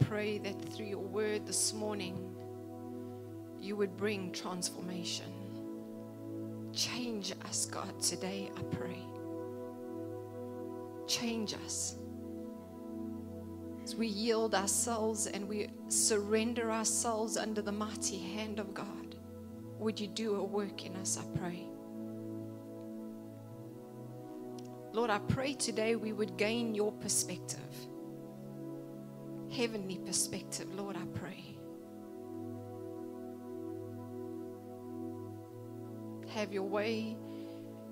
pray that through your word this morning, you would bring transformation. Change us, God, today, I pray. Change us. As we yield ourselves and we surrender ourselves under the mighty hand of God, would you do a work in us, I pray. Lord, I pray today we would gain your perspective, heavenly perspective, Lord, I pray. Have your way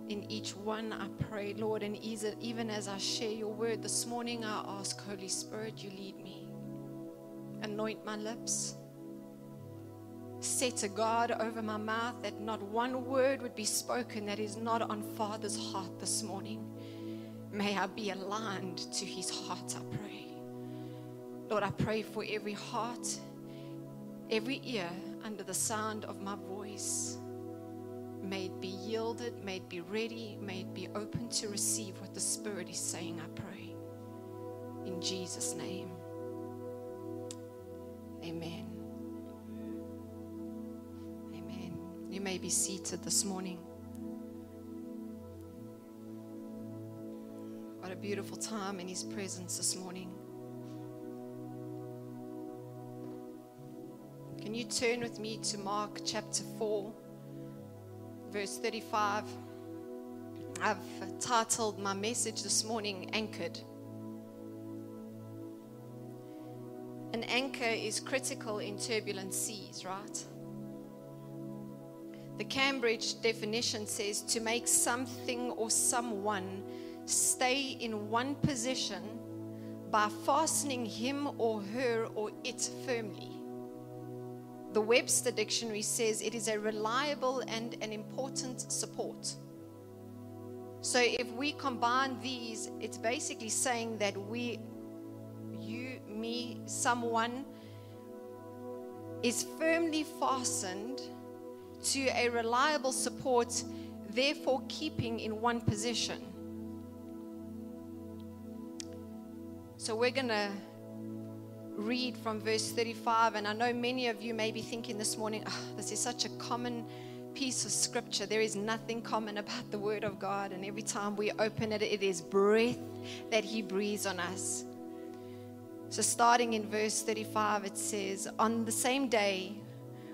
in each one, I pray, Lord, and even as I share your word this morning, I ask, Holy Spirit, you lead me. Anoint my lips. Set a guard over my mouth that not one word would be spoken that is not on Father's heart this morning. May I be aligned to his heart, I pray. Lord, I pray for every heart, every ear under the sound of my voice. May it be yielded, may it be ready, may it be open to receive what the Spirit is saying, I pray. In Jesus' name. Amen. Amen. You may be seated this morning. What a beautiful time in His presence this morning. Can you turn with me to Mark chapter 4? Verse 35, I've titled my message this morning, Anchored. An anchor is critical in turbulent seas, right? The Cambridge definition says to make something or someone stay in one position by fastening him or her or it firmly. The Webster Dictionary says it is a reliable and an important support. So if we combine these, it's basically saying that we, you, me, someone is firmly fastened to a reliable support, therefore keeping in one position. So we're going to read from verse 35, and I know many of you may be thinking this morning, oh, this is such a common piece of scripture. There is nothing common about the word of God, and every time we open it, it is breath that he breathes on us. So starting in verse 35, it says, on the same day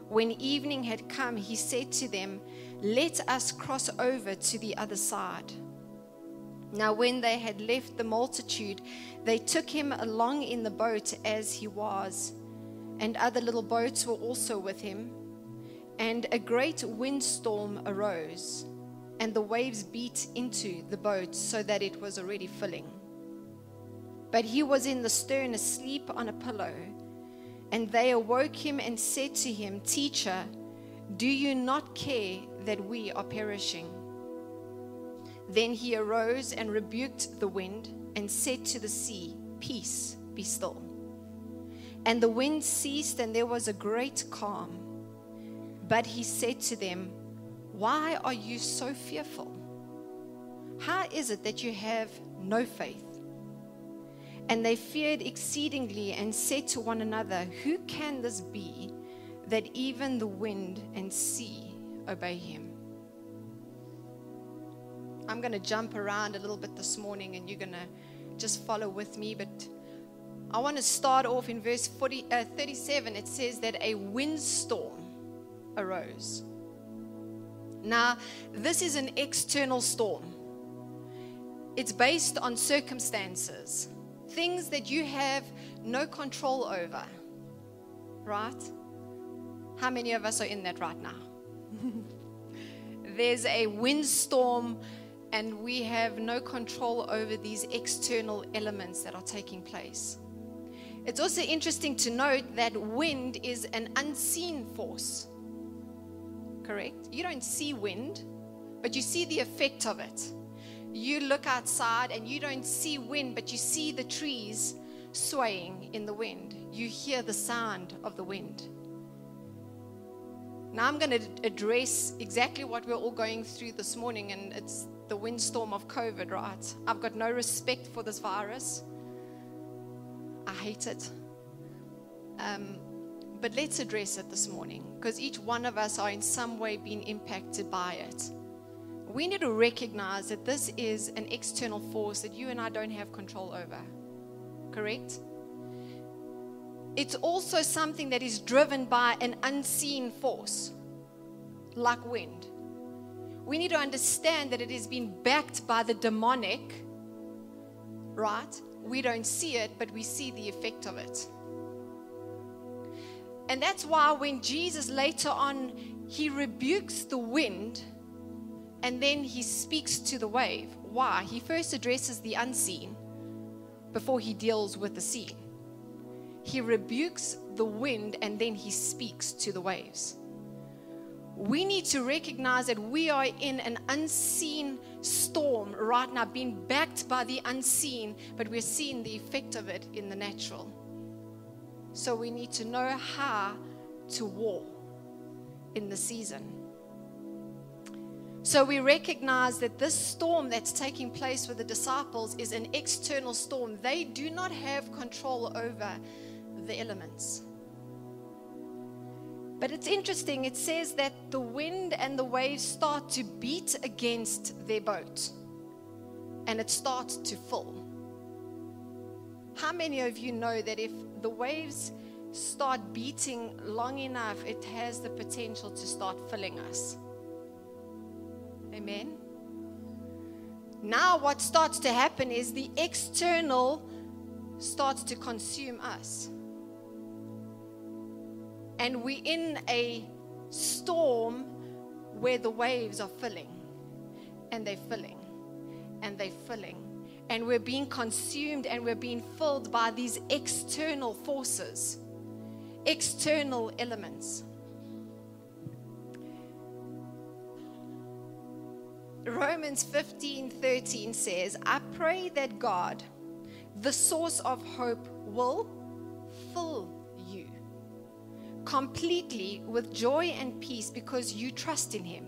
when evening had come, he said to them, let us cross over to the other side. Now when they had left the multitude, they took him along in the boat as he was, and other little boats were also with him. And a great windstorm arose, and the waves beat into the boat so that it was already filling. But he was in the stern asleep on a pillow, and they awoke him and said to him, Teacher, do you not care that we are perishing? Then he arose and rebuked the wind and said to the sea, Peace, be still. And the wind ceased, and there was a great calm. But he said to them, Why are you so fearful? How is it that you have no faith? And they feared exceedingly and said to one another, Who can this be, that even the wind and sea obey him? I'm going to jump around a little bit this morning, and you're going to just follow with me. But I want to start off in verse 37. It says that a windstorm arose. Now, this is an external storm. It's based on circumstances, things that you have no control over, right? How many of us are in that right now? There's a windstorm, and we have no control over these external elements that are taking place. It's also interesting to note that wind is an unseen force, correct? You don't see wind, but you see the effect of it. You look outside and you don't see wind, but you see the trees swaying in the wind. You hear the sound of the wind. Now I'm going to address exactly what we're all going through this morning, and it's the windstorm of COVID, right? I've got no respect for this virus. I hate it. But let's address it this morning, because each one of us are in some way being impacted by it. We need to recognize that this is an external force that you and I don't have control over. Correct? It's also something that is driven by an unseen force, like wind. We need to understand that it is being backed by the demonic, right? We don't see it, but we see the effect of it. And that's why when Jesus later on, he rebukes the wind and then he speaks to the wave. Why? He first addresses the unseen before he deals with the seen. He rebukes the wind and then he speaks to the waves. We need to recognize that we are in an unseen storm right now, being backed by the unseen, but we're seeing the effect of it in the natural. So we need to know how to war in the season. So we recognize that this storm that's taking place with the disciples is an external storm. They do not have control over the elements. But it's interesting, it says that the wind and the waves start to beat against their boat and it starts to fill. How many of you know that if the waves start beating long enough, it has the potential to start filling us? Amen. Now what starts to happen is the external starts to consume us. And we're in a storm where the waves are filling, and they're filling, and they're filling. And we're being consumed and we're being filled by these external forces, external elements. Romans 15:13 says, I pray that God, the source of hope, will fill you completely with joy and peace because you trust in him.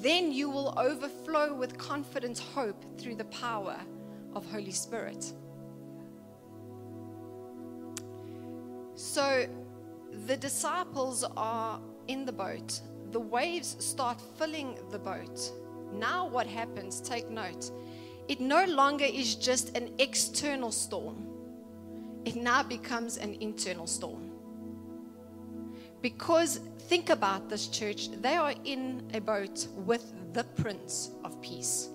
Then you will overflow with confident hope through the power of Holy Spirit. So the disciples are in the boat. The waves start filling the boat. Now what happens? Take note. It no longer is just an external storm. It now becomes an internal storm. Because think about this, church, they are in a boat with the Prince of Peace.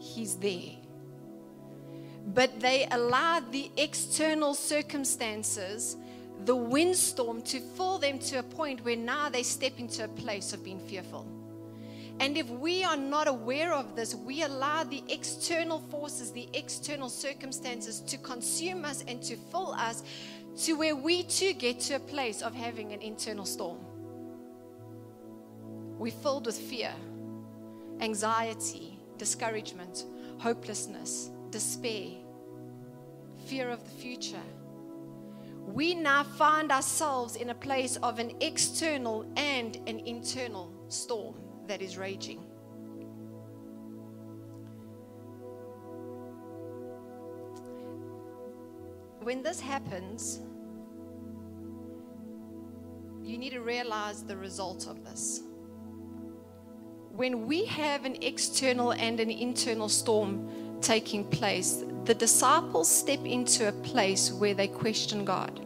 He's there. But they allowed the external circumstances, the windstorm, to fill them to a point where now they step into a place of being fearful. And if we are not aware of this, we allow the external forces, the external circumstances to consume us and to fill us, to where we too get to a place of having an internal storm. We're filled with fear, anxiety, discouragement, hopelessness, despair, fear of the future. We now find ourselves in a place of an external and an internal storm that is raging. When this happens, you need to realize the result of this. When we have an external and an internal storm taking place, the disciples step into a place where they question God.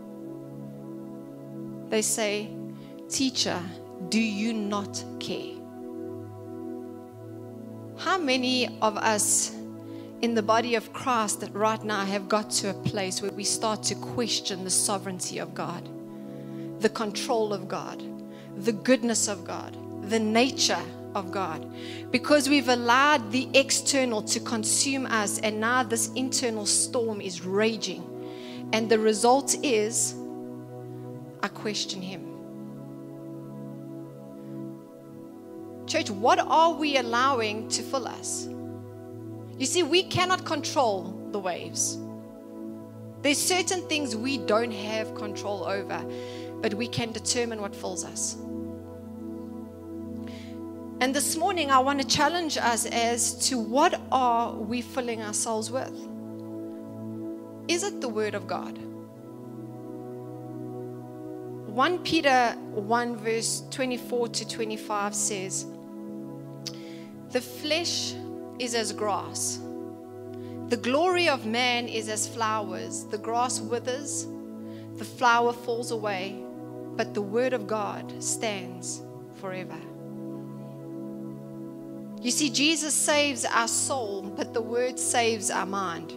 They say, "Teacher, do you not care?" How many of us in the body of Christ that right now have got to a place where we start to question the sovereignty of God, the control of God, the goodness of God, the nature of God, because we've allowed the external to consume us, and now this internal storm is raging, and the result is I question him. Church, what are we allowing to fill us? You see, we cannot control the waves. There's certain things we don't have control over, but we can determine what fills us. And this morning, I want to challenge us as to what are we filling ourselves with? Is it the Word of God? 1 Peter 1 verse 24 to 25 says, "The flesh is as grass. The glory of man is as flowers. The grass withers, the flower falls away, but the word of God stands forever." You see, Jesus saves our soul, but the word saves our mind.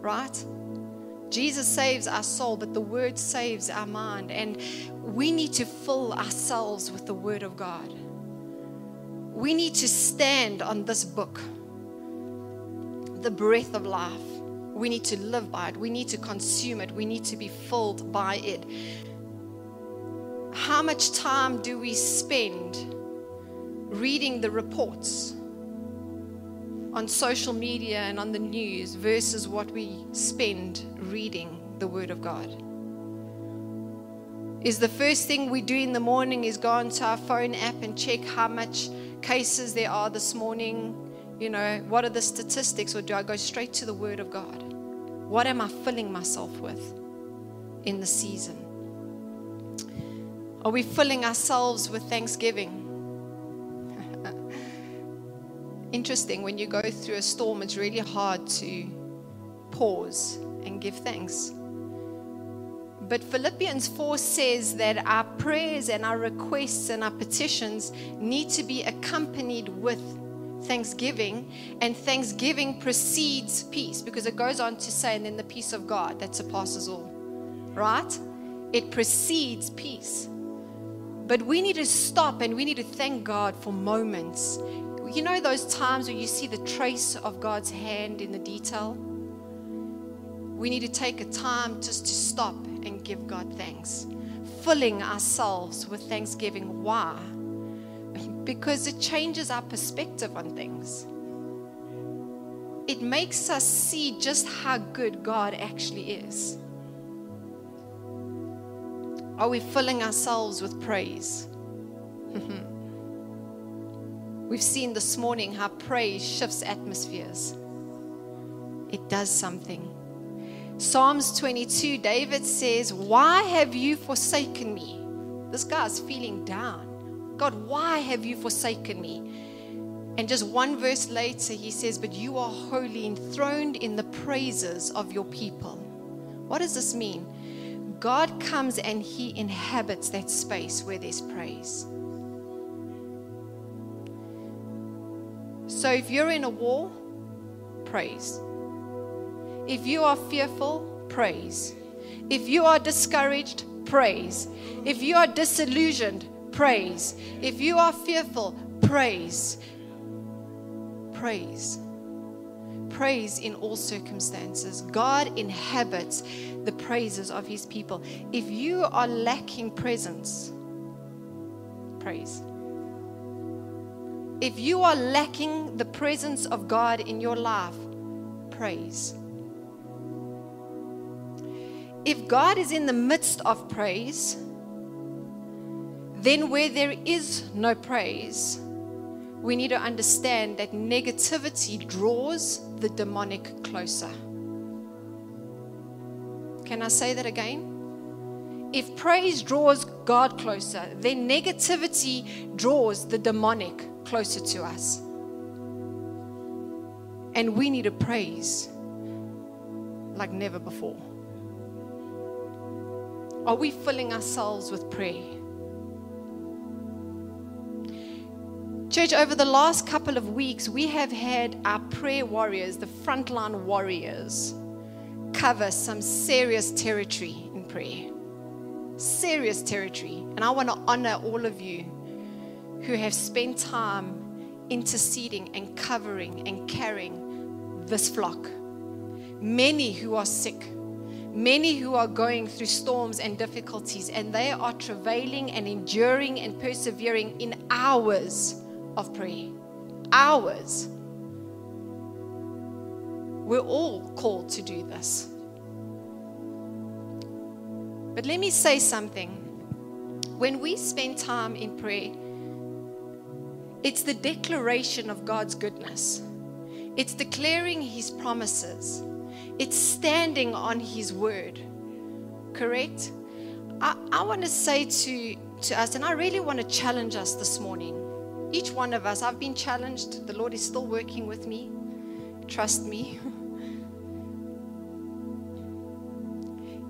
Right? Jesus saves our soul, but the word saves our mind. And we need to fill ourselves with the word of God. We need to stand on this book, the breath of life. We need to live by it. We need to consume it. We need to be filled by it. How much time do we spend reading the reports on social media and on the news versus what we spend reading the Word of God? Is the first thing we do in the morning is go onto our phone app and check how much cases there are this morning? You know, what are the statistics? Or do I go straight to the Word of God? What am I filling myself with in the season? Are we filling ourselves with thanksgiving? Interesting, when you go through a storm, it's really hard to pause and give thanks. But Philippians 4 says that our prayers and our requests and our petitions need to be accompanied with thanksgiving, and thanksgiving precedes peace, because it goes on to say, "And then the peace of God that surpasses all," right? It precedes peace. But we need to stop and we need to thank God for moments. You know those times where you see the trace of God's hand in the detail? We need to take a time just to stop and give God thanks, filling ourselves with thanksgiving. Why? Because it changes our perspective on things. It makes us see just how good God actually is. Are we filling ourselves with praise? We've seen this morning how praise shifts atmospheres. It does something. Psalms 22, David says, "Why have you forsaken me?" This guy's feeling down. "God, why have you forsaken me?" And just one verse later, he says, "But you are holy, enthroned in the praises of your people." What does this mean? God comes and he inhabits that space where there's praise. So if you're in a war, praise. If you are fearful, praise. If you are discouraged, praise. If you are disillusioned, praise. If you are fearful, praise. Praise. Praise in all circumstances. God inhabits the praises of his people. If you are lacking presence, praise. If you are lacking the presence of God in your life, praise. If God is in the midst of praise, then where there is no praise, we need to understand that negativity draws the demonic closer. Can I say that again? If praise draws God closer, then negativity draws the demonic closer to us. And we need to praise like never before. Are we filling ourselves with prayer? Church, over the last couple of weeks, we have had our prayer warriors, the frontline warriors, cover some serious territory in prayer. Serious territory. And I want to honor all of you who have spent time interceding and covering and carrying this flock. Many who are sick, many who are going through storms and difficulties, and they are travailing and enduring and persevering in hours of prayer. Hours. We're all called to do this. But let me say something. When we spend time in prayer, it's the declaration of God's goodness. It's declaring his promises. It's standing on his word. Correct? I I want to say to us, and I really want to challenge us this morning. Each one of us, I've been challenged. The Lord is still working with me. Trust me.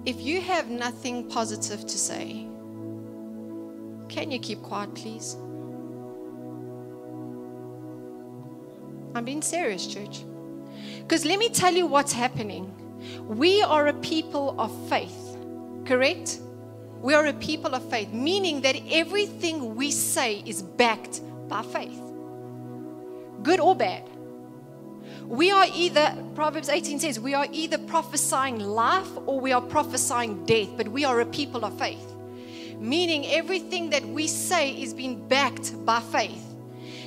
If you have nothing positive to say, can you keep quiet, please? I'm being serious, church. Because let me tell you what's happening. We are a people of faith, correct? We are a people of faith, meaning that everything we say is backed by faith, good or bad. We are either, Proverbs 18 says, we are either prophesying life or we are prophesying death, but we are a people of faith, meaning everything that we say is being backed by faith.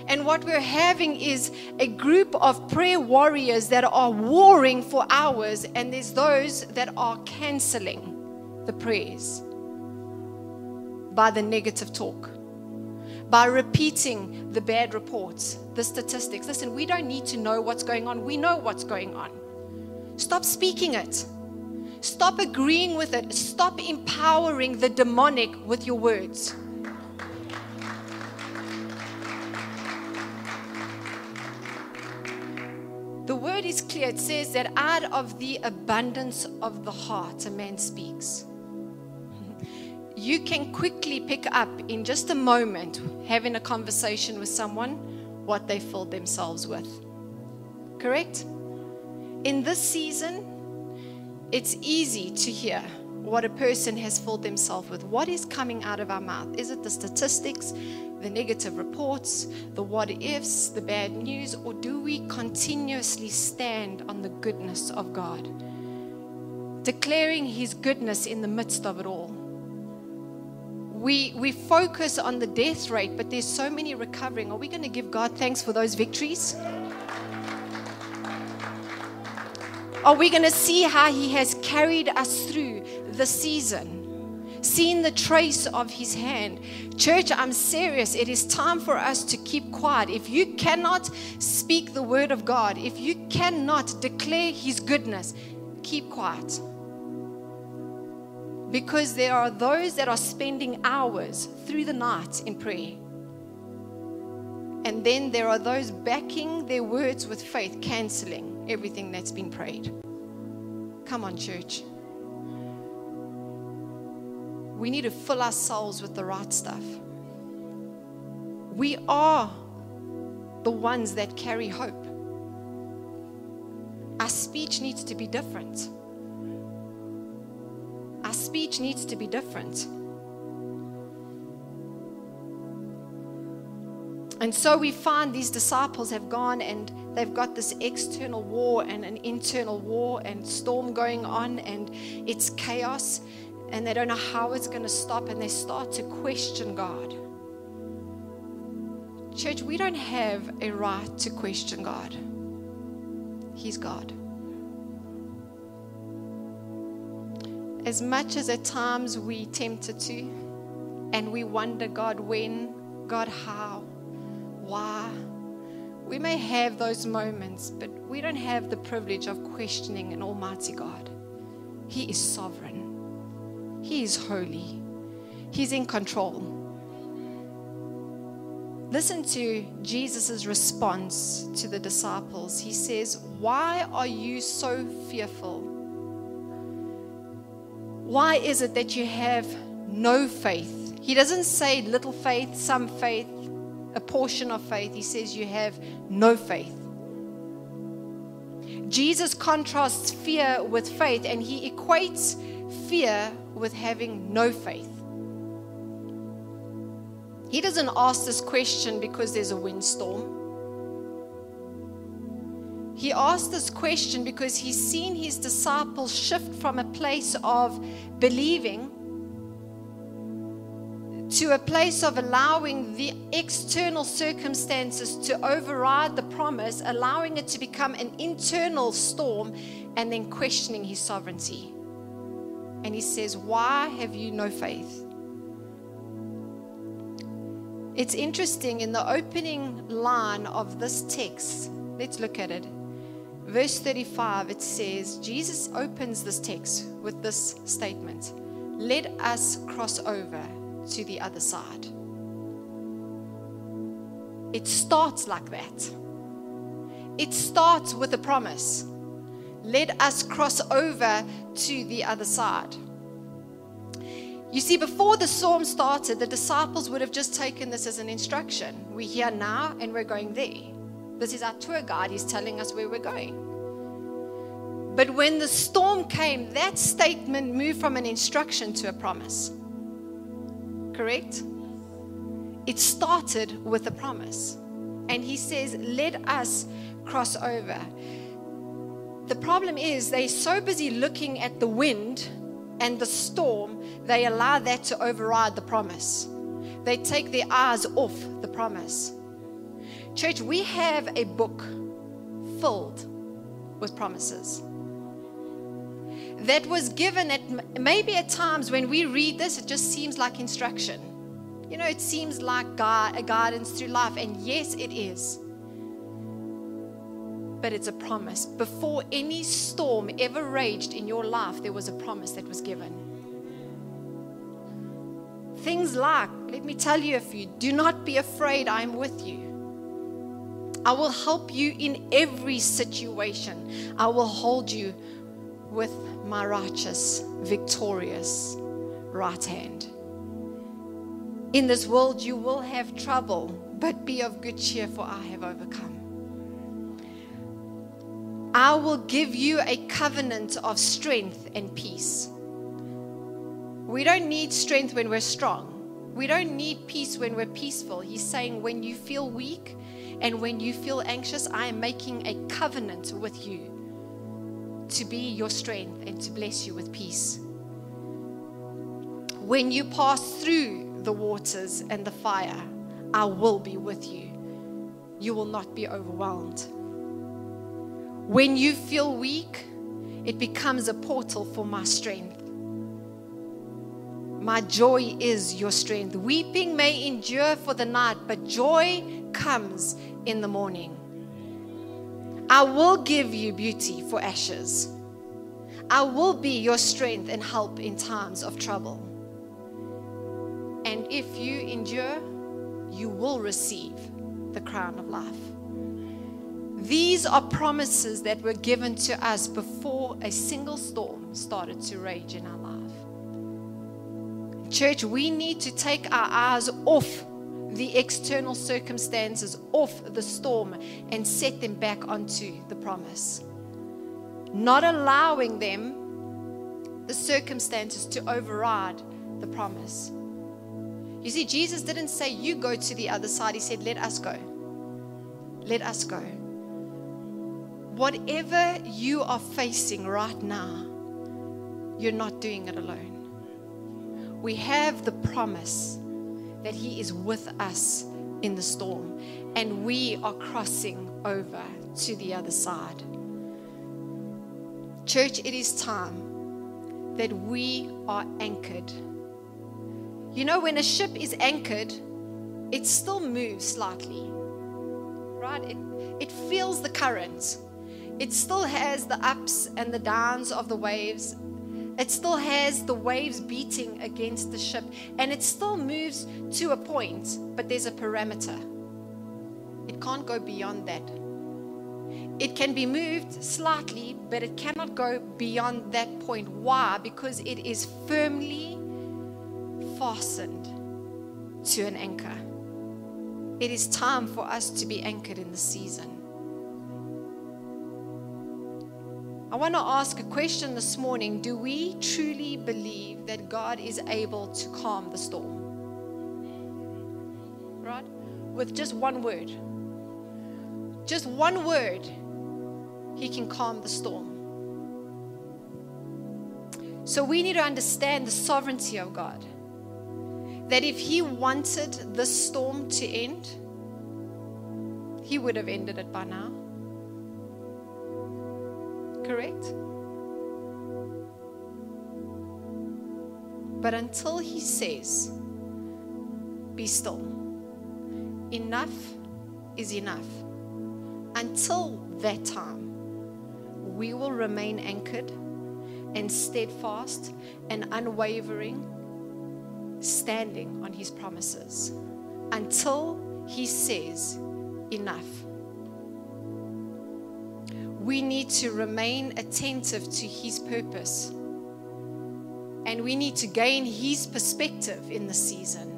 And what we're having is a group of prayer warriors that are warring for hours, and there's those that are cancelling the prayers by the negative talk, by repeating the bad reports, the statistics. Listen, we don't need to know what's going on. We know what's going on. Stop speaking it. Stop agreeing with it. Stop empowering the demonic with your words. The word is clear. It says that out of the abundance of the heart, a man speaks. You can quickly pick up in just a moment, having a conversation with someone, what they filled themselves with. Correct? In this season, it's easy to hear what a person has filled themselves with. What is coming out of our mouth? Is it the statistics, the negative reports, the what ifs, the bad news, or do we continuously stand on the goodness of God, declaring His goodness in the midst of it all? We focus on the death rate, but there's so many recovering. Are we going to give God thanks for those victories? Are we going to see how He has carried us through the season? Seen the trace of His hand. Church, I'm serious. It is time for us to keep quiet. If you cannot speak the word of God, if you cannot declare His goodness, keep quiet. Because there are those that are spending hours through the night in prayer. And then there are those backing their words with faith, cancelling everything that's been prayed. Come on, church. We need to fill our souls with the right stuff. We are the ones that carry hope. Our speech needs to be different. Our speech needs to be different. And so we find these disciples have gone and they've got this external war and an internal war and storm going on, and it's chaos. And they don't know how it's going to stop, and they start to question God. Church, we don't have a right to question God. He's God. As much as at times we tempted to, and we wonder, God when, God how, why, we may have those moments, but we don't have the privilege of questioning an almighty God. He is sovereign. He is holy. He's in control. Listen to Jesus' response to the disciples. He says, "Why are you so fearful? Why is it that you have no faith?" He doesn't say little faith, some faith, a portion of faith. He says you have no faith. Jesus contrasts fear with faith, and He equates fear with having no faith. He doesn't ask this question because there's a windstorm. He asked this question because He's seen His disciples shift from a place of believing to a place of allowing the external circumstances to override the promise, allowing it to become an internal storm, and then questioning His sovereignty. And He says, "Why have you no faith?" It's interesting, in the opening line of this text, let's look at it. Verse 35, it says, Jesus opens this text with this statement, let us cross over to the other side. It starts like that. It starts with a promise. Let us cross over to the other side. You see, before the storm started, the disciples would have just taken this as an instruction. We're here now and we're going there. This is our tour guide. He's telling us where we're going. But when the storm came, that statement moved from an instruction to a promise. Correct? It started with a promise. And he says, let us cross over. The problem is they're so busy looking at the wind and the storm, they allow that to override the promise. They take their eyes off the promise. Church, we have a book filled with promises that was given at maybe at times when we read this, it just seems like instruction. You know, it seems like a guidance through life, and yes, it is. But it's a promise. Before any storm ever raged in your life, there was a promise that was given. Things like, let me tell you a few, do not be afraid, I am with you. I will help you in every situation. I will hold you with my righteous, victorious right hand. In this world you will have trouble, but be of good cheer, for I have overcome. I will give you a covenant of strength and peace. We don't need strength when we're strong. We don't need peace when we're peaceful. He's saying when you feel weak and when you feel anxious, I am making a covenant with you to be your strength and to bless you with peace. When you pass through the waters and the fire, I will be with you. You will not be overwhelmed. When you feel weak, it becomes a portal for my strength. My joy is your strength. Weeping may endure for the night, but joy comes in the morning. I will give you beauty for ashes. I will be your strength and help in times of trouble. And if you endure, you will receive the crown of life. These are promises that were given to us before a single storm started to rage in our life. Church, we need to take our eyes off the external circumstances, off the storm, and set them back onto the promise. Not allowing them, the circumstances, to override the promise. You see, Jesus didn't say, you go to the other side. He said, let us go. Let us go. Whatever you are facing right now, you're not doing it alone. We have the promise that He is with us in the storm, and we are crossing over to the other side. Church, it is time that we are anchored. You know, when a ship is anchored, it still moves slightly, right? It feels the current. It still has the ups and the downs of the waves. It still has the waves beating against the ship, and it still moves to a point, but there's a parameter. It can't go beyond that. It can be moved slightly, but it cannot go beyond that point. Why? Because it is firmly fastened to an anchor. It is time for us to be anchored in the season. I want to ask a question this morning. Do we truly believe that God is able to calm the storm? Right? With just one word. Just one word, He can calm the storm. So we need to understand the sovereignty of God. That if He wanted this storm to end, He would have ended it by now. Correct? But until He says, be still, enough is enough. Until that time, we will remain anchored and steadfast and unwavering, standing on his promises until he says enough. We need to remain attentive to his purpose, and we need to gain his perspective in the season.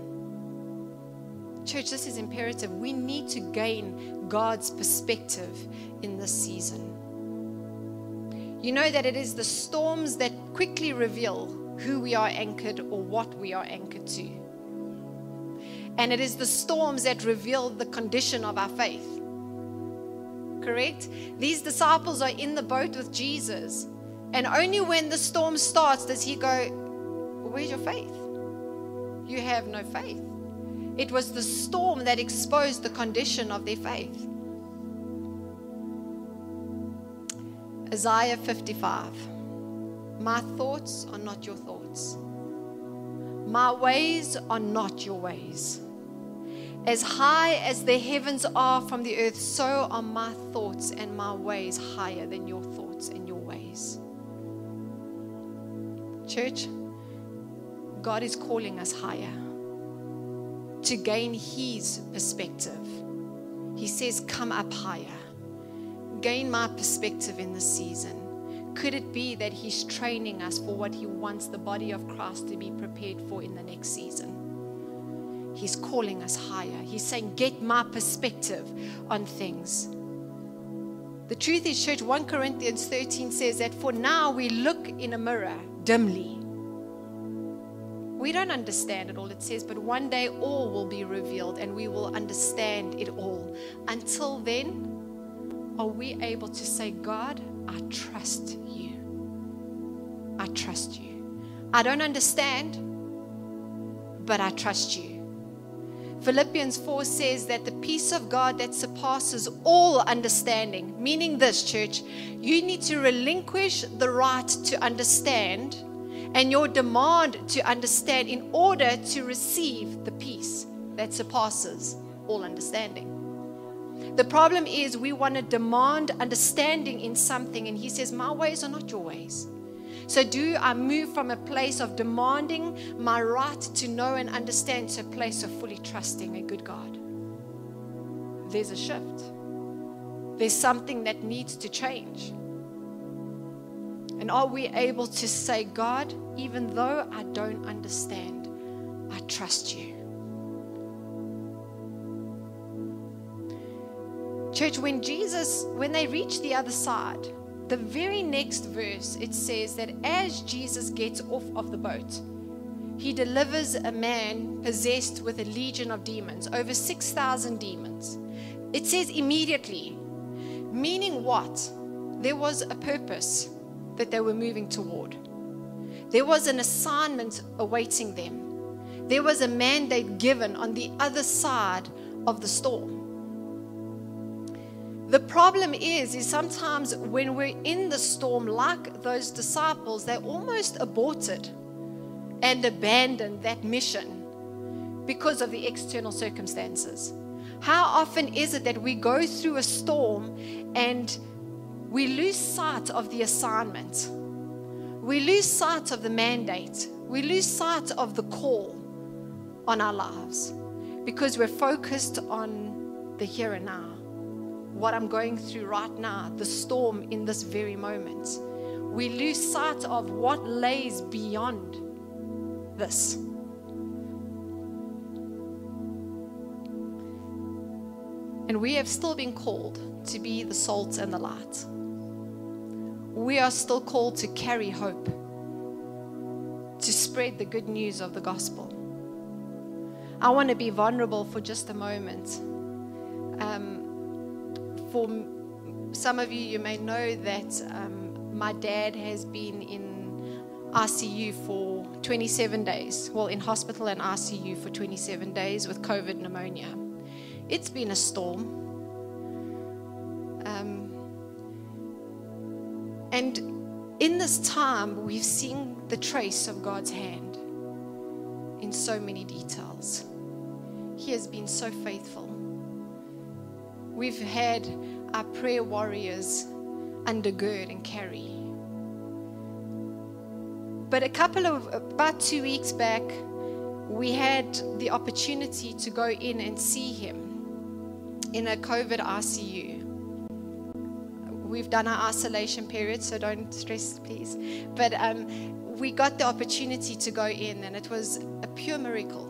Church, this is imperative. We need to gain God's perspective in this season. You know that it is the storms that quickly reveal who we are anchored or what we are anchored to. And it is the storms that reveal the condition of our faith. Correct? These disciples are in the boat with Jesus, and only when the storm starts does he go, "Where's your faith? You have no faith." It was the storm that exposed the condition of their faith. Isaiah 55. My thoughts are not your thoughts. My ways are not your ways. As high as the heavens are from the earth, so are my thoughts and my ways higher than your thoughts and your ways. Church, God is calling us higher to gain his perspective. He says, come up higher. Gain my perspective in this season. Could it be that he's training us for what he wants the body of Christ to be prepared for in the next season? He's calling us higher. He's saying, get my perspective on things. The truth is, church, 1 Corinthians 13 says that for now we look in a mirror dimly. We don't understand it all, it says, but one day all will be revealed and we will understand it all. Until then, are we able to say, God, I trust you. I trust you. I don't understand, but I trust you. Philippians 4 says that the peace of God that surpasses all understanding, meaning this, church, you need to relinquish the right to understand and your demand to understand in order to receive the peace that surpasses all understanding. The problem is we want to demand understanding in something, and he says, my ways are not your ways. So do I move from a place of demanding my right to know and understand to a place of fully trusting a good God? There's a shift. There's something that needs to change. And are we able to say, God, even though I don't understand, I trust you? Church, when they reach the other side, the very next verse, it says that as Jesus gets off of the boat, he delivers a man possessed with a legion of demons, over 6,000 demons. It says immediately, meaning what? There was a purpose that they were moving toward. There was an assignment awaiting them. There was a mandate given on the other side of the storm. The problem is sometimes when we're in the storm, like those disciples, they almost aborted and abandoned that mission because of the external circumstances. How often is it that we go through a storm and we lose sight of the assignment? We lose sight of the mandate. We lose sight of the call on our lives because we're focused on the here and now, what I'm going through right now, the storm in this very moment. We lose sight of what lays beyond this. And we have still been called to be the salt and the light. We are still called to carry hope, to spread the good news of the gospel. I want to be vulnerable for just a moment. For some of you, you may know that my dad has been in ICU for 27 days. Well, in hospital and ICU for 27 days with COVID pneumonia. It's been a storm. And in this time, we've seen the trace of God's hand in so many details. He has been so faithful. We've had our prayer warriors undergird and carry. But about 2 weeks back, we had the opportunity to go in and see him in a COVID ICU. We've done our isolation period, so don't stress, please. But we got the opportunity to go in, and it was a pure miracle.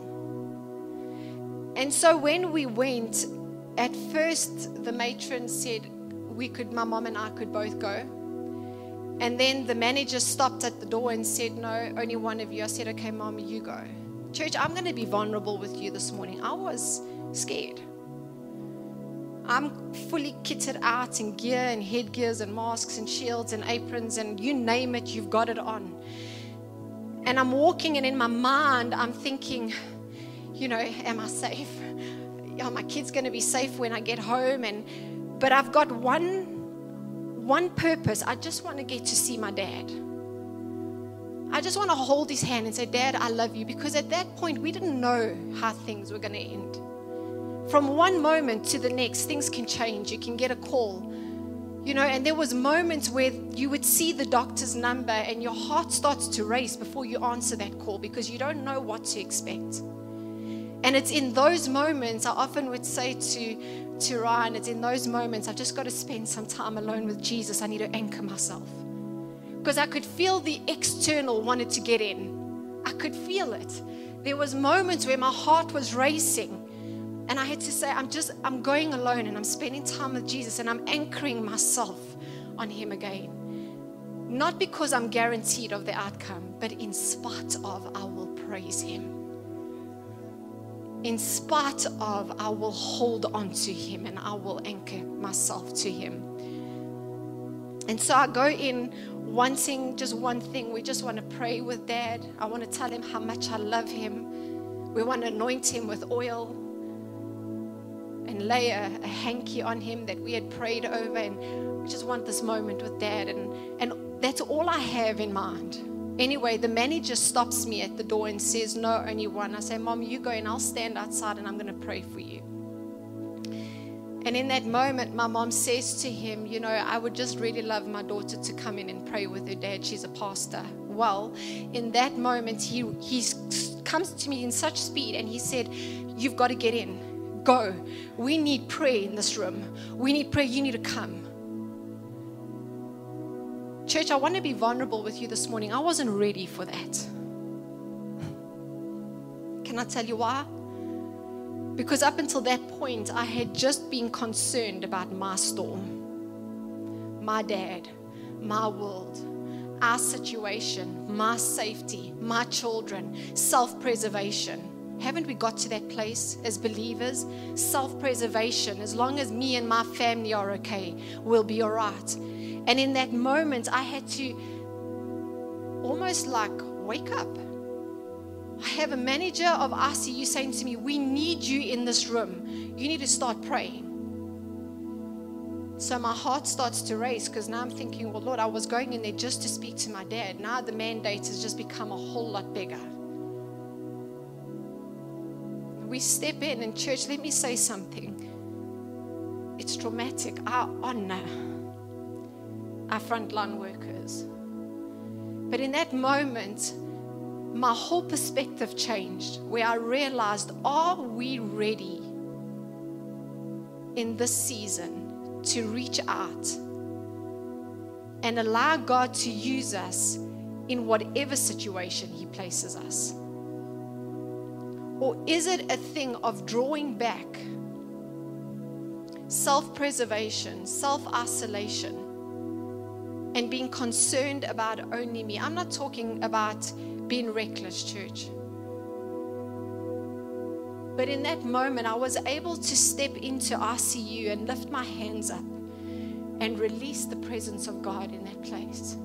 And so when we went, at first the matron said my mom and I could both go. And then the manager stopped at the door and said, no, only one of you. I said, okay, Mom, you go. Church, I'm going to be vulnerable with you this morning. I was scared. I'm fully kitted out in gear and headgears and masks and shields and aprons and you name it, you've got it on. And I'm walking, and in my mind, I'm thinking, you know, am I safe? Are my kids going to be safe when I get home? But I've got one purpose. I just want to get to see my dad. I just want to hold his hand and say, Dad, I love you. Because at that point, we didn't know how things were going to end. From one moment to the next, things can change. You can get a call, you know, and there was moments where you would see the doctor's number and your heart starts to race before you answer that call because you don't know what to expect. And it's in those moments, I often would say to Ryan, it's in those moments I've just got to spend some time alone with Jesus. I need to anchor myself. Because I could feel the external wanted to get in. I could feel it. There was moments where my heart was racing. And I had to say, I'm going alone and I'm spending time with Jesus and I'm anchoring myself on Him again. Not because I'm guaranteed of the outcome, but in spite of, I will praise Him. In spite of, I will hold on to Him and I will anchor myself to Him. And so I go in wanting just one thing. We just want to pray with Dad. I want to tell him how much I love him. We want to anoint him with oil and lay a hanky on him that we had prayed over, and we just want this moment with Dad, and that's all I have in mind. Anyway, the manager stops me at the door and says, no, only one. I say, Mom, you go and I'll stand outside and I'm going to pray for you. And in that moment, my mom says to him, you know, I would just really love my daughter to come in and pray with her dad. She's a pastor. Well, in that moment, he comes to me in such speed and he said, you've got to get in. Go. We need prayer in this room. We need prayer. You need to come. Church, I want to be vulnerable with you this morning. I wasn't ready for that. Can I tell you why? Because up until that point, I had just been concerned about my storm, my dad, my world, our situation, my safety, my children, self-preservation. Haven't we got to that place as believers? Self-preservation. As long as me and my family are okay, we'll be all right. And in that moment, I had to almost like wake up. I have a manager of ICU saying to me, we need you in this room. You need to start praying. So my heart starts to race because now I'm thinking, well, Lord, I was going in there just to speak to my dad. Now the mandate has just become a whole lot bigger. We step in, and church, let me say something. It's traumatic. I honor our frontline workers. But in that moment, my whole perspective changed, where I realized, are we ready in this season to reach out and allow God to use us in whatever situation He places us? Or is it a thing of drawing back, self-preservation, self-isolation, and being concerned about only me? I'm not talking about being reckless, church. But in that moment, I was able to step into ICU and lift my hands up and release the presence of God in that place.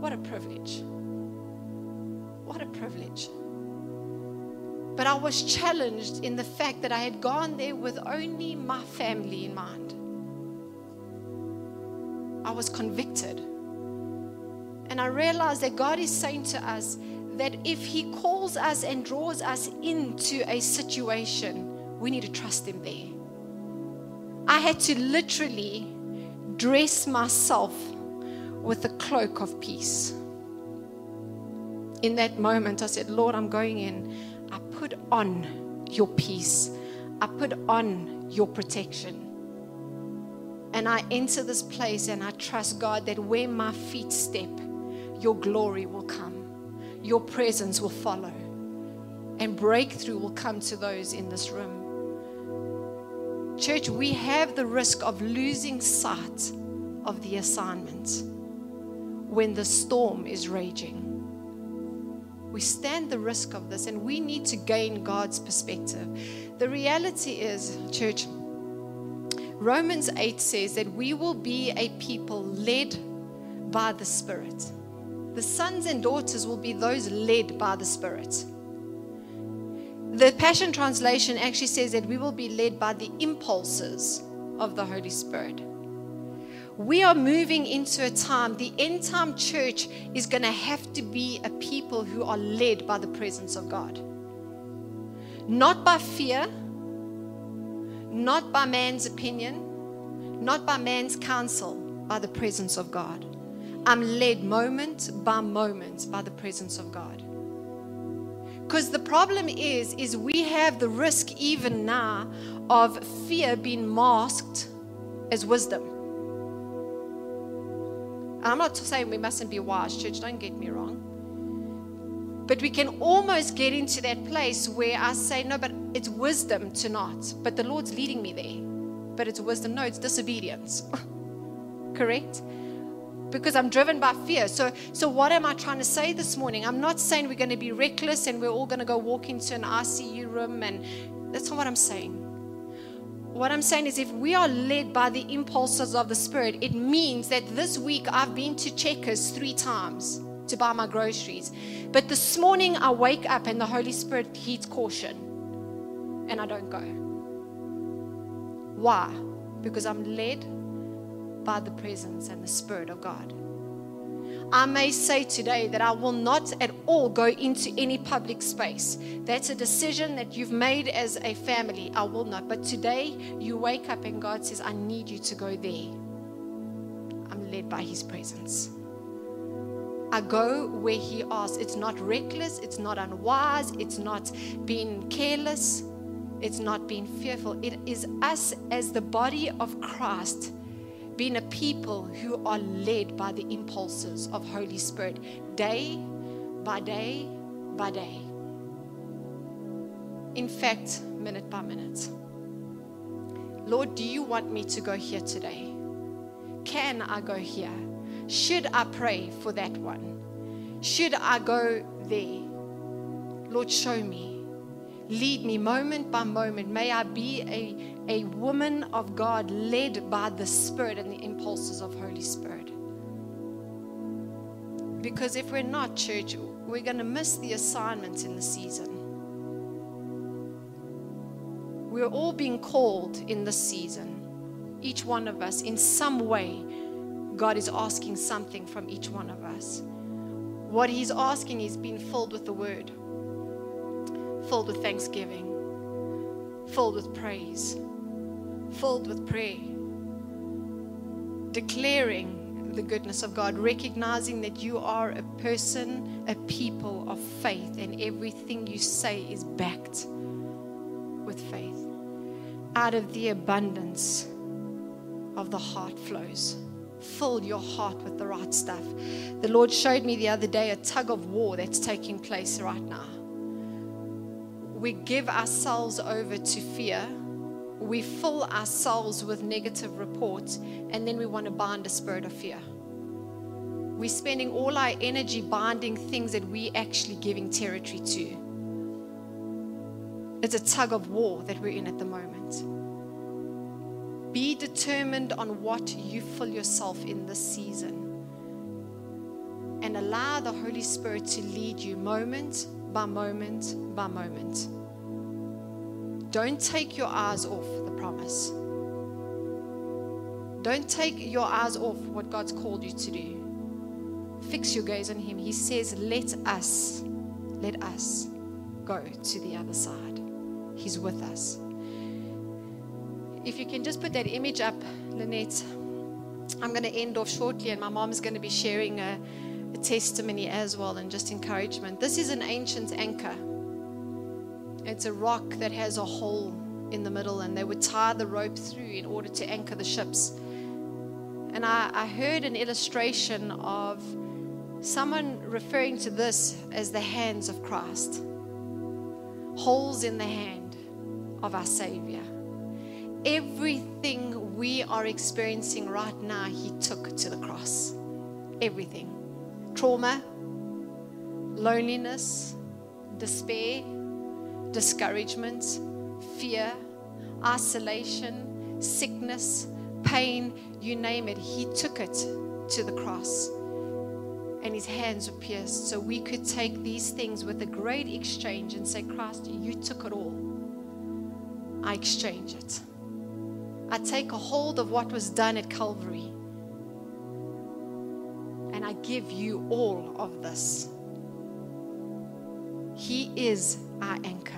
What a privilege. What a privilege. But I was challenged in the fact that I had gone there with only my family in mind. I was convicted. And I realized that God is saying to us that if He calls us and draws us into a situation, we need to trust Him there. I had to literally dress myself with the cloak of peace. In that moment, I said, Lord, I'm going in. I put on your peace. I put on your protection. And I enter this place and I trust, God, that where my feet step, your glory will come. Your presence will follow. And breakthrough will come to those in this room. Church, we have the risk of losing sight of the assignment when the storm is raging. We stand the risk of this, and we need to gain God's perspective. The reality is, church, Romans 8 says that we will be a people led by the Spirit. The sons and daughters will be those led by the Spirit. The Passion Translation actually says that we will be led by the impulses of the Holy Spirit. We are moving into a time, the end time church is going to have to be a people who are led by the presence of God. Not by fear, not by man's opinion, not by man's counsel, by the presence of God. I'm led moment by moment by the presence of God. Because the problem is we have the risk even now of fear being masked as wisdom. I'm not saying we mustn't be wise, church, don't get me wrong. But we can almost get into that place where I say, no, but it's wisdom to not. But the Lord's leading me there. But it's wisdom. No, it's disobedience. Correct? Because I'm driven by fear. So what am I trying to say this morning? I'm not saying we're going to be reckless and we're all going to go walk into an ICU room. And that's not what I'm saying. What I'm saying is if we are led by the impulses of the Spirit, it means that this week I've been to Checkers 3 times to buy my groceries. But this morning I wake up and the Holy Spirit heeds caution and I don't go. Why? Because I'm led by the presence and the Spirit of God. I may say today that I will not at all go into any public space. That's a decision that you've made as a family. I will not. But today you wake up and God says, I need you to go there. I'm led by His presence. I go where He asks. It's not reckless. It's not unwise. It's not being careless. It's not being fearful. It is us as the body of Christ being a people who are led by the impulses of Holy Spirit day by day by day. In fact, minute by minute. Lord, do you want me to go here today? Can I go here? Should I pray for that one? Should I go there? Lord, show me. Lead me moment by moment. May I be a woman of God led by the Spirit and the impulses of Holy Spirit. Because if we're not, church, we're going to miss the assignments in the season. We're all being called in this season. Each one of us, in some way, God is asking something from each one of us. What He's asking is being filled with the Word. Filled with thanksgiving, filled with praise, filled with prayer, declaring the goodness of God, recognizing that you are a person, a people of faith, and everything you say is backed with faith. Out of the abundance of the heart flows. Fill your heart with the right stuff. The Lord showed me the other day a tug of war that's taking place right now. We give ourselves over to fear. We fill ourselves with negative reports, and then we want to bind a spirit of fear. We're spending all our energy binding things that we're actually giving territory to. It's a tug of war that we're in at the moment. Be determined on what you fill yourself in this season, and allow the Holy Spirit to lead you moment by moment by moment. Don't take your eyes off the promise. Don't take your eyes off what God's called you to do. Fix your gaze on Him. He says, let us go to the other side. He's with us. If you can just put that image up, Lynette, I'm going to end off shortly, and my mom's going to be sharing a testimony as well, and just encouragement. This is an ancient anchor. It's a rock that has a hole in the middle, and they would tie the rope through in order to anchor the ships. And I heard an illustration of someone referring to this as the hands of Christ. Holes in the hand of our Savior. Everything we are experiencing right now, He took to the cross. Everything. Trauma, loneliness, despair, discouragement, fear, isolation, sickness, pain, you name it. He took it to the cross, and His hands were pierced so we could take these things with a great exchange and say, Christ, you took it all. I exchange it. I take a hold of what was done at Calvary, and I give you all of this. He is our anchor.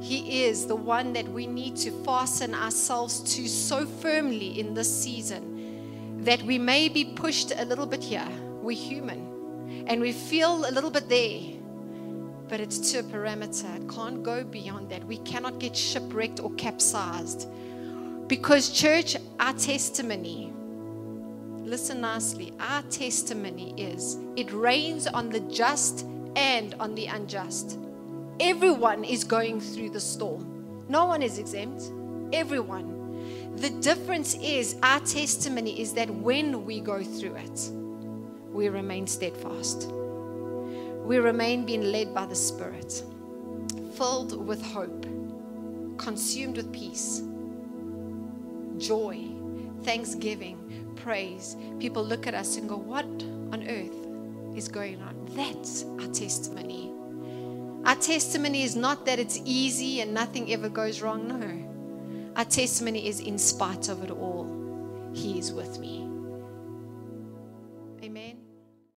He is the one that we need to fasten ourselves to so firmly in this season that we may be pushed a little bit here. We're human and we feel a little bit there, but it's to a parameter. It can't go beyond that. We cannot get shipwrecked or capsized, because church, our testimony, listen nicely, our testimony is it rains on the just and on the unjust. Everyone is going through the storm. No one is exempt. Everyone. The difference is, our testimony is that when we go through it, we remain steadfast. We remain being led by the Spirit, filled with hope, consumed with peace, joy, thanksgiving, praise. People look at us and go, what on earth is going on? That's our testimony. Our testimony is not that it's easy and nothing ever goes wrong. No. Our testimony is, in spite of it all, He is with me.